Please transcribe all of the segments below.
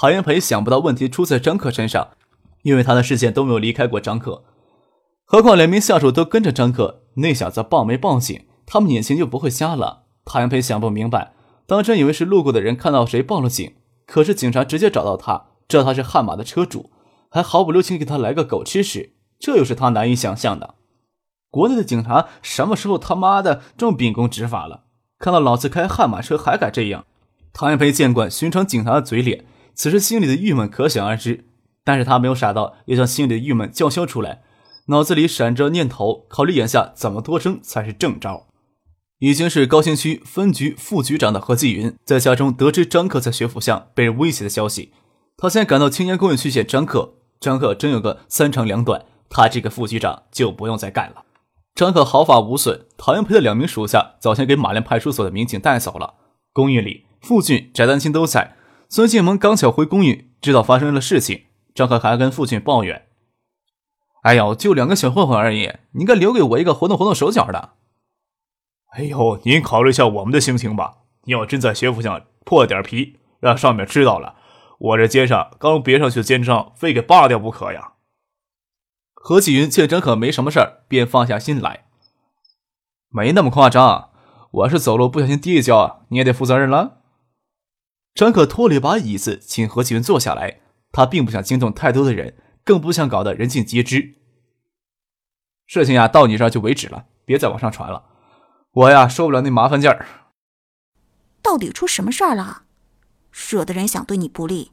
唐延培想不到问题出在张克身上，因为他的视线都没有离开过张克，何况连名下属都跟着张克，那小子报没报警，他们眼睛就不会瞎了。唐延培想不明白，当真以为是路过的人看到谁报了警，可是警察直接找到他，知道他是悍马的车主，还毫不留情给他来个狗吃屎，这又是他难以想象的。国内的警察什么时候他妈的这么秉公执法了？看到老子开悍马车还敢这样？唐延培见惯寻常警察的嘴脸，此时心里的郁闷可想而知，但是他没有傻到要将心里的郁闷叫嚣出来，脑子里闪着念头，考虑眼下怎么脱身才是正招。已经是高新区分局副局长的何继云在家中得知张克在学府巷被人威胁的消息，他先赶到青年公寓去见张克。张克真有个三长两短，他这个副局长就不用再干了。张克毫发无损，唐延培的2名属下早先给马连派出所的民警带走了。公寓里，傅俊、翟丹青都在。孙静萌刚巧回公寓，知道发生了事情，张克还跟父亲抱怨：“哎呦，就2个小混混而已，你应该留给我一个活动活动手脚的。”“哎呦，您考虑一下我们的心情吧。你要真在学府巷破了点皮，让上面知道了，我这街上刚别上去的奸商，非给扒掉不可呀。”何启云见张克没什么事儿，便放下心来：“没那么夸张，我要是走路不小心跌一跤，你也得负责任了。”张克拖了一把椅子，请何启云坐下来。他并不想惊动太多的人，更不想搞得人尽皆知。事情呀，到你这儿就为止了，别再往上传了。我呀，受不了那麻烦劲儿。到底出什么事儿了？惹的人想对你不利。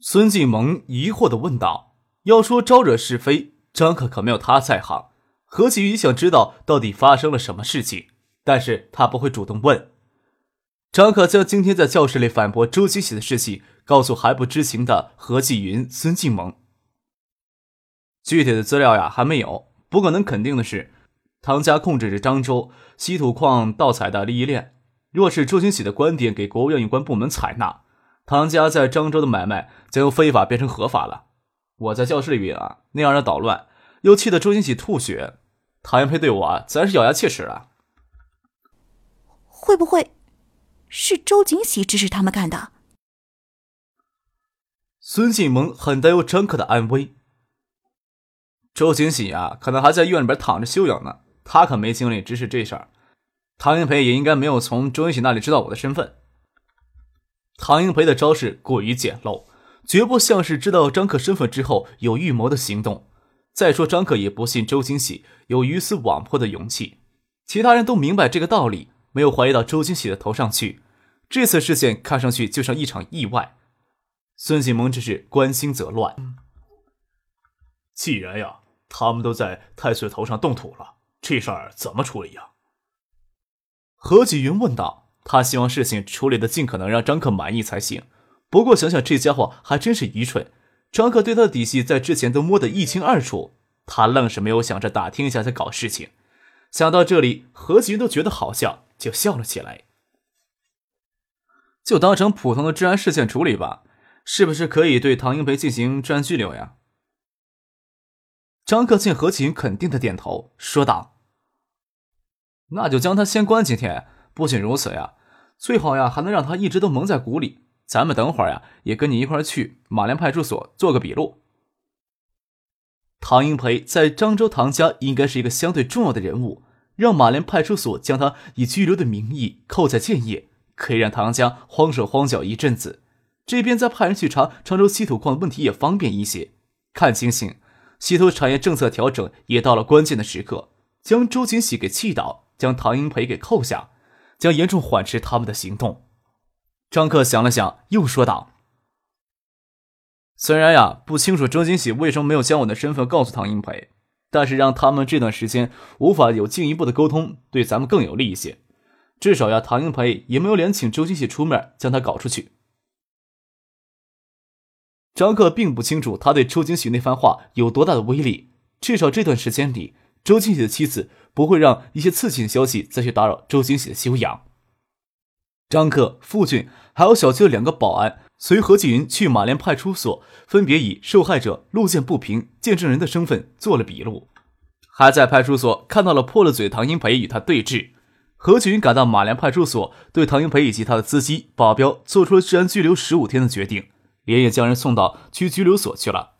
孙静萌疑惑地问道。要说招惹是非，张克可没有他在行。何启云想知道到底发生了什么事情，但是他不会主动问。张克将今天在教室里反驳周吉喜的事情告诉还不知情的何继云、孙静萌。具体的资料呀还没有，不过能肯定的是，唐家控制着漳州稀土矿盗采的利益链。若是周吉喜的观点给国务院有关部门采纳，唐家在漳州的买卖将由非法变成合法了。我在教室里边啊，那样的捣乱，又气得周吉喜吐血。唐延培对我啊，自然是咬牙切齿了。会不会是周景喜指使他们干的？孙静萌很担忧张克的安危。周景喜啊，可能还在院里边躺着休养呢，他可没精力指使这事儿。唐英培也应该没有从周景喜那里知道我的身份。唐英培的招式过于简陋，绝不像是知道张克身份之后有预谋的行动。再说张克也不信周景喜有鱼死网破的勇气，其他人都明白这个道理，没有怀疑到周金喜的头上去。这次事件看上去就像一场意外。孙景萌只是关心则乱。既然呀，他们都在太岁头上动土了，这事儿怎么处理呀？何启云问道。他希望事情处理的尽可能让张克满意才行，不过想想这家伙还真是愚蠢，张克对他的底细在之前都摸得一清二楚，他愣是没有想着打听一下才搞事情。想到这里，何启云都觉得好笑，就笑了起来。就当成普通的治安事件处理吧，是不是可以对唐英培进行治安拘留呀？张克见何启云肯定的点头，说道：“那就将他先关几天，不仅如此呀，最好呀还能让他一直都蒙在鼓里。咱们等会儿呀也跟你一块儿去马连派出所做个笔录。”唐英培在漳州唐家应该是一个相对重要的人物，让马连派出所将他以拘留的名义扣在建业，可以让唐家慌手慌脚一阵子，这边再派人去查漳州稀土矿问题也方便一些。看情形，稀土产业政策调整也到了关键的时刻，将周锦喜给气倒，将唐英培给扣下，将严重缓迟他们的行动。张克想了想，又说道：“虽然呀不清楚周锦喜为什么没有将我的身份告诉唐英培，但是让他们这段时间无法有进一步的沟通，对咱们更有利一些。至少呀，唐英培也没有脸请周金喜出面将他搞出去。”张克并不清楚他对周金喜那番话有多大的威力，至少这段时间里，周金喜的妻子不会让一些刺激的消息再去打扰周金喜的休养。张克、傅俊还有小区的两个保安随何继云去马连派出所，分别以受害者、路见不平、见证人的身份做了笔录，还在派出所看到了破了嘴唐英培与他对峙。何继云赶到马连派出所，对唐英培以及他的司机、保镖做出了治安拘留15天的决定，连夜将人送到区拘留所去了。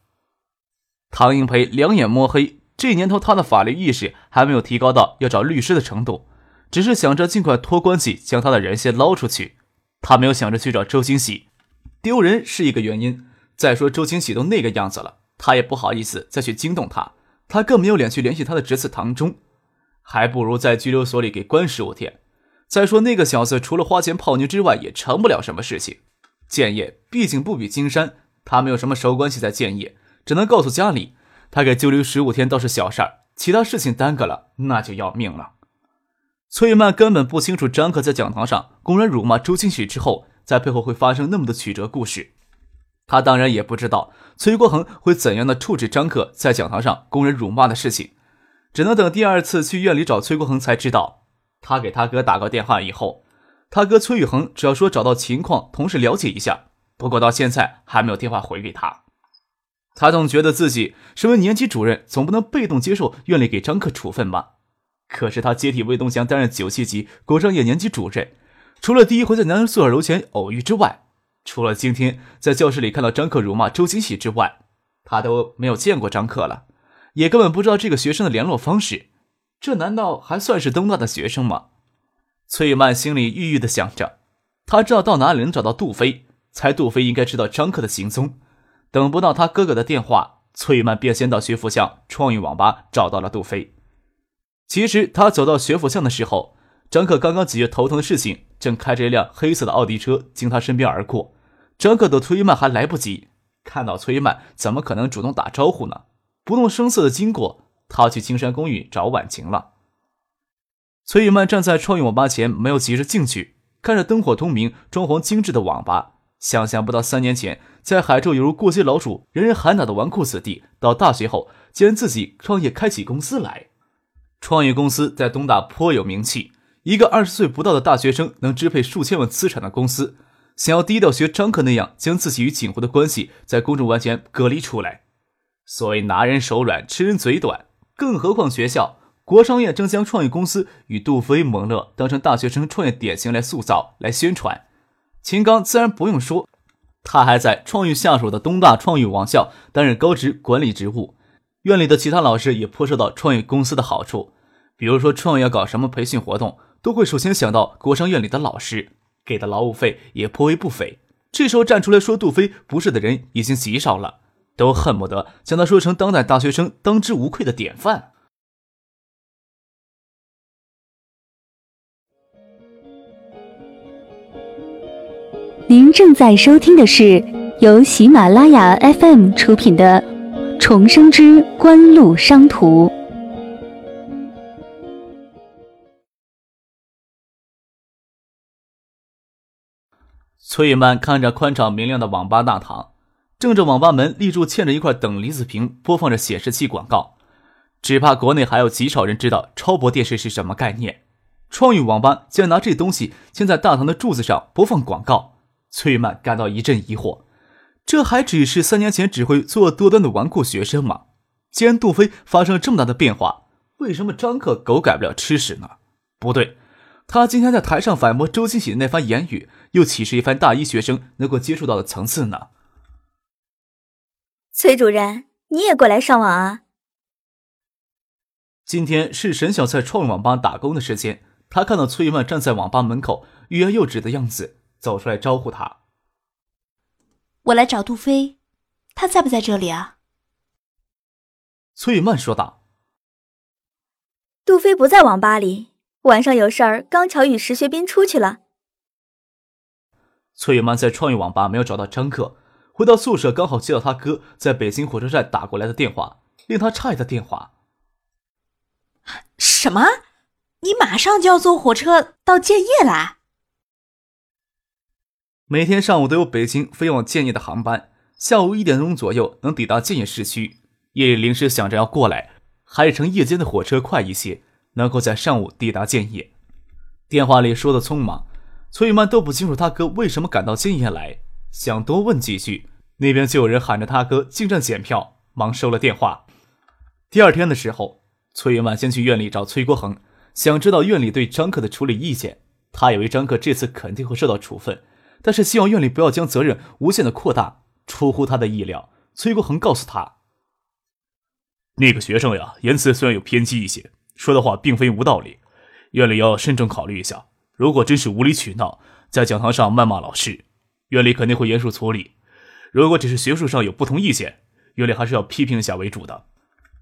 唐英培两眼摸黑，这年头他的法律意识还没有提高到要找律师的程度，只是想着尽快托关系将他的人先捞出去，他没有想着去找周金喜。丢人是一个原因，再说周金喜都那个样子了，他也不好意思再去惊动他，他更没有脸去联系他的侄子唐忠，还不如在拘留所里给关15天。再说那个小子除了花钱泡妞之外也成不了什么事情，建业毕竟不比金山，他没有什么熟关系在建业，只能告诉家里他给拘留15天倒是小事儿，其他事情耽搁了那就要命了。崔曼根本不清楚张克在讲堂上公然辱骂周金喜之后，在背后会发生那么多曲折故事，他当然也不知道崔国恒会怎样的处置张克在讲堂上公然辱骂的事情，只能等第二次去院里找崔国恒才知道。他给他哥打个电话以后，他哥崔宇恒只要说找到情况同时了解一下，不过到现在还没有电话回给他。他总觉得自己身为年级主任总不能被动接受院里给张克处分吧，可是他接替魏东祥担任97级国商业年级主任，除了第一回在男生宿舍楼前偶遇之外，除了今天在教室里看到张克辱骂周金喜之外，他都没有见过张克了，也根本不知道这个学生的联络方式，这难道还算是东大的学生吗？崔曼心里郁郁地想着，他知道到哪里能找到杜飞，才杜飞应该知道张克的行踪。等不到他哥哥的电话，崔曼便先到学府巷创意网吧找到了杜飞。其实他走到学府巷的时候，张克刚刚解决头疼的事情，正开着一辆黑色的奥迪车经他身边而过。张克的崔曼还来不及看到崔曼，怎么可能主动打招呼呢？不动声色的经过，他去青山公寓找婉晴了。崔曼站在创意网吧前，没有急着进去，看着灯火通明、装潢精致的网吧，想象不到3年前在海州犹如过街老鼠人人喊打的纨绔子弟，到大学后竟然自己创业开起公司来。创业公司在东大颇有名气，一个20岁不到的大学生能支配数千万资产的公司，想要低调学张克那样将自己与景湖的关系在公众完全隔离出来，所谓拿人手软吃人嘴短，更何况学校国商院正将创业公司与杜飞、蒙乐当成大学生创业典型来塑造、来宣传。秦刚自然不用说，他还在创育下属的东大创育网校担任高职管理职务，院里的其他老师也颇受到创业公司的好处，比如说创业要搞什么培训活动，都会首先想到国商院里的老师，给的劳务费也颇为不菲。这时候站出来说杜飞不是的人已经极少了，都恨不得将他说成当代大学生当之无愧的典范。您正在收听的是由喜马拉雅 FM 出品的《重生之官路商途》。崔曼看着宽敞明亮的网吧大堂，正着网吧门立柱嵌着一块等离子屏，播放着显示器广告。只怕国内还有极少人知道超薄电视是什么概念。创意网吧竟然拿这东西嵌在大堂的柱子上播放广告。崔曼感到一阵疑惑，这还只是3年前只会作恶多端的纨绔学生吗？既然杜飞发生了这么大的变化，为什么张克狗改不了吃屎呢？不对，他今天在台上反驳周金喜的那番言语，又岂是一番大一学生能够接触到的层次呢？崔主任，你也过来上网啊？今天是沈小菜创网吧打工的时间，他看到崔曼站在网吧门口欲言又止的样子，走出来招呼他。我来找杜飞，他在不在这里啊？崔曼说道。杜飞不在网吧里，晚上有事儿，刚巧与石学斌出去了。崔曼在创业网吧没有找到张克，回到宿舍刚好接到他哥在北京火车站打过来的电话，令他诧异的电话。什么？你马上就要坐火车到建业来？每天上午都有北京飞往建业的航班，下午1点钟左右能抵达建业市区。夜里临时想着要过来，还是乘夜间的火车快一些，能够在上午抵达建业。电话里说的匆忙，崔玉曼都不清楚他哥为什么赶到建业来，想多问几句，那边就有人喊着他哥进站检票，忙收了电话。第二天的时候，崔玉曼先去院里找崔国恒，想知道院里对张克的处理意见。他以为张克这次肯定会受到处分，但是希望院里不要将责任无限的扩大。出乎他的意料，崔国恒告诉他，那个学生呀，言辞虽然有偏激一些，说的话并非无道理，院里要慎重考虑一下，如果真是无理取闹，在讲堂上谩骂老师，院里肯定会严肃处理，如果只是学术上有不同意见，院里还是要批评一下为主的。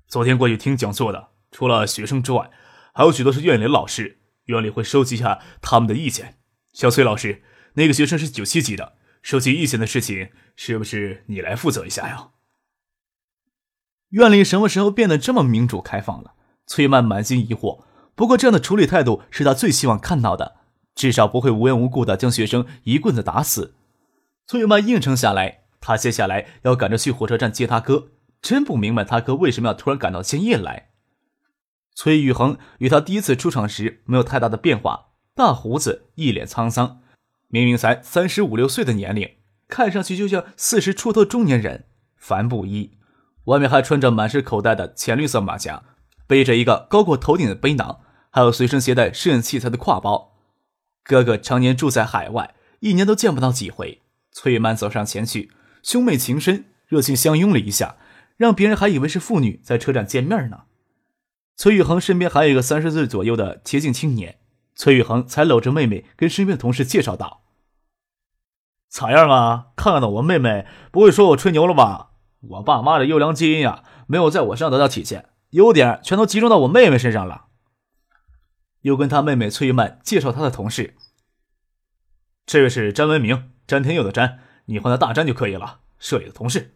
昨天过去听讲座的，除了学生之外，还有许多是院里的老师，院里会收集一下他们的意见。小崔老师，那个学生是97级的，收集意见的事情是不是你来负责一下呀？院里什么时候变得这么民主开放了？崔曼满心疑惑，不过这样的处理态度是他最希望看到的，至少不会无缘无故的将学生一棍子打死。崔曼应承下来，他接下来要赶着去火车站接他哥，真不明白他哥为什么要突然赶到建业来。崔宇恒与他第一次出场时没有太大的变化，大胡子，一脸沧桑，明明才35、6岁的年龄，看上去就像40出头中年人，烦不一。外面还穿着满是口袋的浅绿色马甲，背着一个高过头顶的背囊，还有随身携带摄影器材的挎包。哥哥常年住在海外，1年都见不到几回。崔曼走上前去，兄妹情深，热情相拥了一下，让别人还以为是父女在车站见面呢。崔宇恒身边还有一个30岁左右的洁净青年，崔宇恒才搂着妹妹跟身边的同事介绍道，咋样啊？看到我妹妹不会说我吹牛了吧？我爸妈的优良基因呀，没有在我身上得到体现，优点全都集中到我妹妹身上了。又跟他妹妹崔玉曼介绍他的同事，这位是詹文明，詹天佑的詹，你唤他大詹就可以了，社里的同事。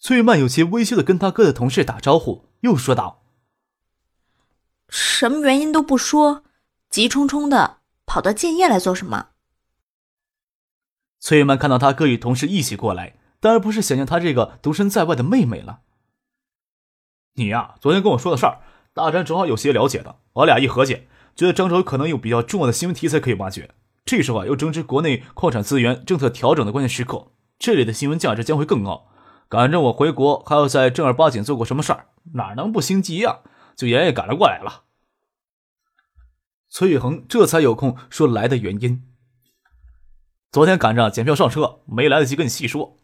崔玉曼有些微羞的跟他哥的同事打招呼，又说道，什么原因都不说，急冲冲的跑到建业来做什么？崔玉曼看到他哥与同事一起过来，当然不是想念他这个独身在外的妹妹了。你呀，昨天跟我说的事儿，大詹正好有些了解的，我俩一和解，觉得漳州可能有比较重要的新闻题材可以挖掘。这时候又正值国内矿产资源政策调整的关键时刻，这里的新闻价值将会更高。赶着我回国还要在正儿八经做过什么事儿，哪能不心急呀？就连夜赶了过来了。崔宇恒这才有空说来的原因。昨天赶着检票上车，没来得及跟你细说。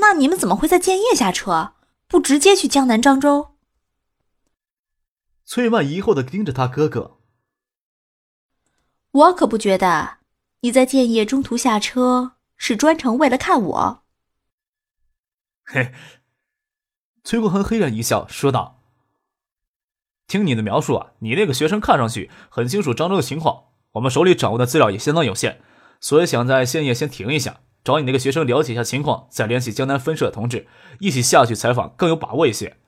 那你们怎么会在建业下车，不直接去江南漳州？崔曼疑惑地盯着他哥哥。我可不觉得你在建业中途下车是专程为了看我。嘿，崔国恒黑然一笑说道，听你的描述啊，你那个学生看上去很清楚漳州的情况，我们手里掌握的资料也相当有限，所以想在建业先停一下，找你那个学生了解一下情况，再联系江南分社的同志一起下去采访，更有把握一些。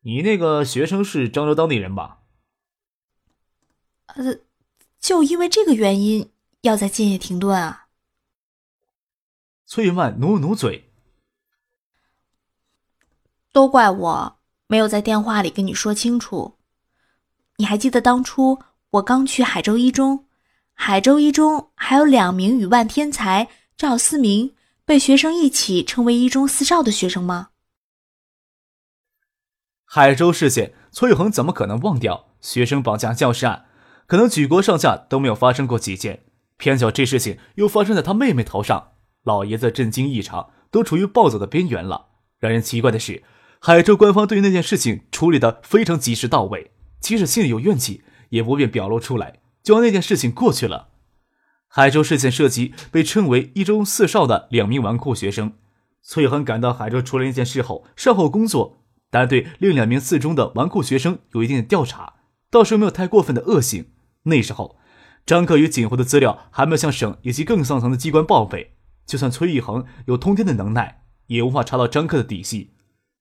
你那个学生是漳州当地人吧？就因为这个原因要在建业停顿啊？崔玉曼努努嘴，都怪我没有在电话里跟你说清楚。你还记得当初我刚去海州一中，海州一中还有2名语腕天才赵思明，被学生一起称为一中四少的学生吗？海州事件，崔宇恒怎么可能忘掉？学生绑架教师案，可能举国上下都没有发生过几件，偏巧这事情又发生在他妹妹头上，老爷子震惊异常，都处于暴走的边缘了。让人奇怪的是，海州官方对于那件事情处理得非常及时到位，即使心里有怨气，也不便表露出来，就让那件事情过去了。海州事件涉及被称为一中四少的2名纨绔学生，崔宇恒赶到海州处理那件事后，善后工作，但对另2名四中的纨绔学生有一定的调查，倒是没有太过分的恶行。那时候，张克与景湖的资料还没有向省以及更上层的机关报备，就算崔宇恒有通天的能耐，也无法查到张克的底细。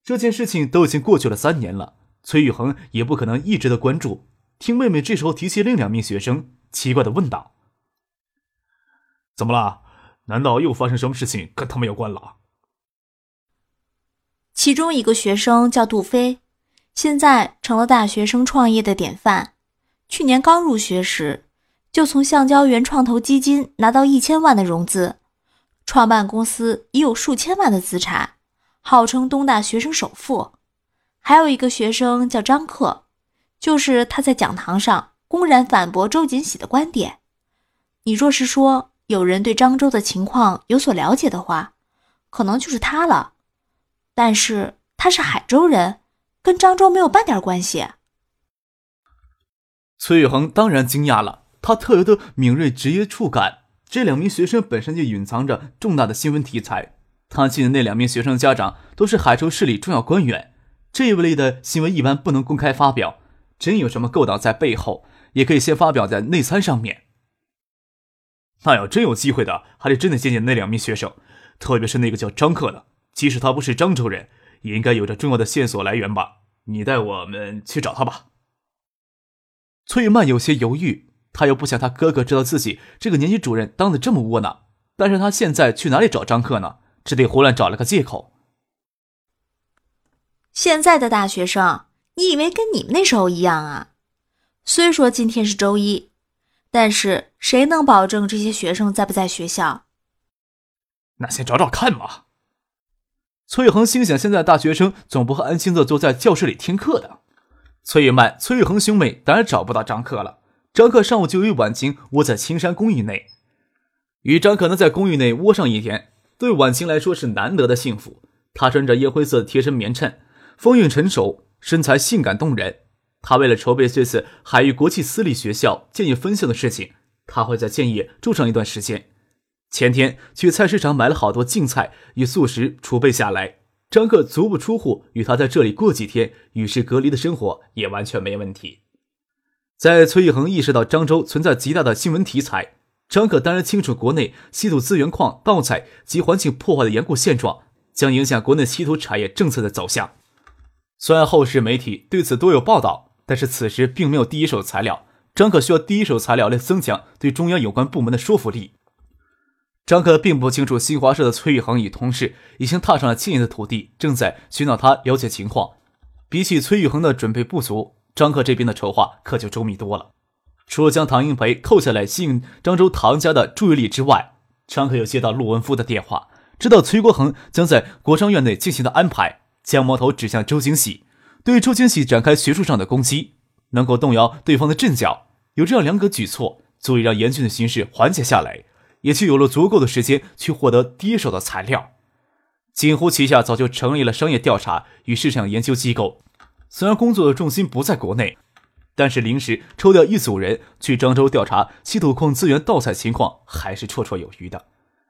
这件事情都已经过去了3年了，崔宇恒也不可能一直的关注。听妹妹这时候提起另2名学生，奇怪的问道，怎么了？难道又发生什么事情跟他们有关了啊？其中一个学生叫杜飞，现在成了大学生创业的典范。去年刚入学时，就从橡胶原创投基金拿到1000万的融资，创办公司已有数千万的资产，号称东大学生首富。还有一个学生叫张克，就是他在讲堂上公然反驳周锦喜的观点。你若是说有人对漳州的情况有所了解的话，可能就是他了。但是他是海州人，跟漳州没有半点关系。崔宇恒当然惊讶了，他特有的敏锐职业触感，这两名学生本身就隐藏着重大的新闻题材。他记得那两名学生家长都是海州市里重要官员，这一类的新闻一般不能公开发表，真有什么勾当在背后，也可以先发表在内参上面。那要真有机会的，还得真的见见那两名学生，特别是那个叫张克的，即使他不是漳州人，也应该有着重要的线索来源吧。你带我们去找他吧。崔玉曼有些犹豫，他又不想他哥哥知道自己这个年级主任当得这么窝囊，但是他现在去哪里找张克呢？只得胡乱找了个借口。现在的大学生，你以为跟你们那时候一样啊？虽说今天是周一，但是谁能保证这些学生在不在学校？那先找找看嘛。崔宇恒心想，现在大学生总不会安心的坐在教室里听课的。崔宇曼、崔宇恒兄妹当然找不到张克了。张克上午就与婉晴窝在青山公寓内，与张克能在公寓内窝上一天，对婉晴来说是难得的幸福。她穿着烟灰色贴身棉衬，风韵成熟，身材性感动人。他为了筹备这次海域国际私立学校建业分校的事情，他会在建业住上一段时间。前天去菜市场买了好多净菜与素食储备下来，张克足不出户，与他在这里过几天与世隔离的生活也完全没问题。在崔玉恒意识到漳州存在极大的新闻题材，张克当然清楚国内稀土资源矿盗采及环境破坏的严酷现状将影响国内稀土产业政策的走向。虽然后世媒体对此多有报道，但是此时并没有第一手材料，张克需要第一手材料来增强对中央有关部门的说服力。张克并不清楚新华社的崔宇恒与同事已经踏上了建业的土地，正在寻找他了解情况。比起崔宇恒的准备不足，张克这边的筹划可就周密多了。除了将唐英培扣下来吸引漳州唐家的注意力之外，张克又接到陆文夫的电话，知道崔国恒将在国商院内进行的安排，将矛头指向周景喜，对周金喜展开学术上的攻击，能够动摇对方的阵脚。有这样两个举措，足以让严峻的形势缓解下来，也就有了足够的时间去获得第一手的材料。锦湖旗下早就成立了商业调查与市场研究机构，虽然工作的重心不在国内，但是临时抽调一组人去漳州调查稀土矿资源盗采情况还是绰绰有余的。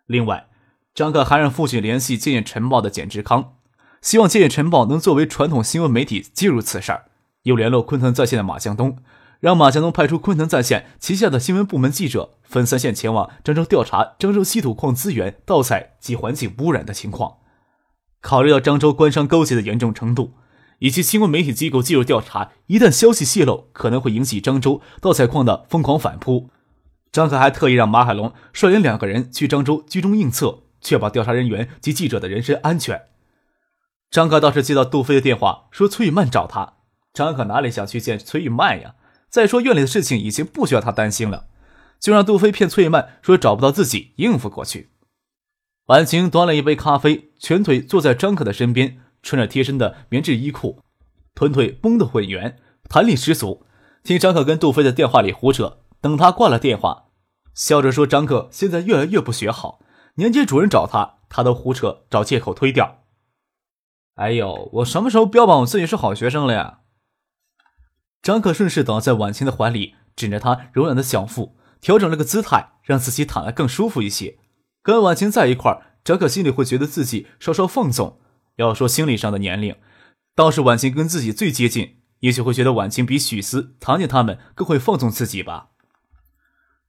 另外，张克还让父亲联系建业晨报的简志康，希望建业晨报能作为传统新闻媒体介入此事儿，又联络昆腾在线的马江东，让马江东派出昆腾在线旗下的新闻部门记者分三线前往漳州调查漳州稀土矿资源盗采及环境污染的情况。考虑到漳州官商勾结的严重程度，以及新闻媒体机构介入调查，一旦消息泄露，可能会引起漳州盗采矿的疯狂反扑。张克还特意让马海龙率领2个人去漳州居中应策，确保调查人员及记者的人身安全。张克倒是接到杜飞的电话，说崔玉曼找他。张克哪里想去见崔玉曼呀？再说院里的事情已经不需要他担心了，就让杜飞骗崔玉曼说找不到自己，应付过去。婉晴端了一杯咖啡，全腿坐在张克的身边，穿着贴身的棉质衣裤，臀腿绷得很圆，弹力十足。听张克跟杜飞在电话里胡扯，等他挂了电话，笑着说张克现在越来越不学好，年级主任找他，他都胡扯找借口推掉。哎呦，我什么时候标榜我自己是好学生了呀？张克顺势倒在婉晴的怀里，枕着她柔软的小腹，调整了个姿态，让自己躺得更舒服一些。跟婉晴在一块儿，张克心里会觉得自己稍稍放纵。要说心理上的年龄，倒是婉晴跟自己最接近，也许会觉得婉晴比许思、唐姐他们更会放纵自己吧。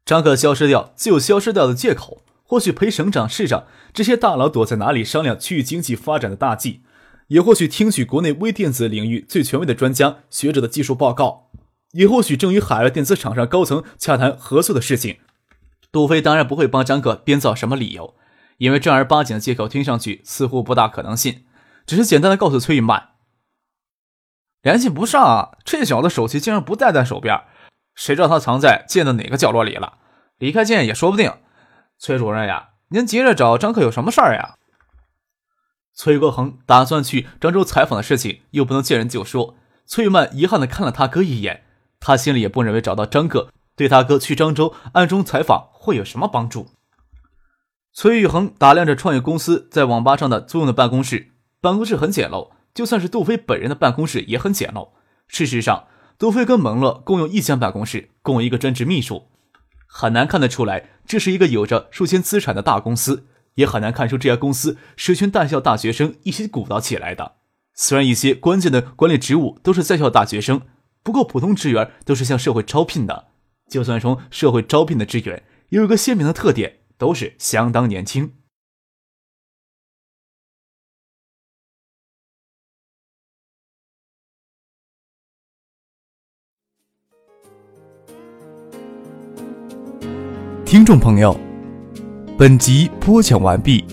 张克消失掉自有消失掉的借口，或许陪省长、市长这些大佬躲在哪里商量区域经济发展的大计，也或许听取国内微电子领域最权威的专家学者的技术报告，也或许正与海外电子厂商高层洽谈合作的事情。杜飞当然不会帮张克编造什么理由，因为正儿八经的借口听上去似乎不大可能信，只是简单的告诉崔玉曼联系不上啊，这小子手机竟然不带在手边，谁知道他藏在剑的哪个角落里了，离开剑也说不定。崔主任呀，您急着找张克有什么事儿呀？崔国恒打算去漳州采访的事情又不能见人就说，崔玉曼遗憾地看了他哥一眼，他心里也不认为找到张克对他哥去漳州暗中采访会有什么帮助。崔玉恒打量着创业公司在网吧上的租用的办公室，办公室很简陋，就算是杜飞本人的办公室也很简陋。事实上，杜飞跟蒙勒共用一间办公室，共有一个专职秘书，很难看得出来这是一个有着数千资产的大公司，也很难看出这家公司是一群在校大学生一起鼓捣起来的。虽然一些关键的管理职务都是在校大学生，不过普通职员都是向社会招聘的，就算从社会招聘的职员也有一个鲜明的特点，都是相当年轻。听众朋友，本集播讲完毕，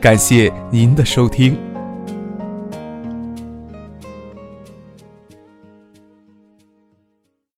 感谢您的收听。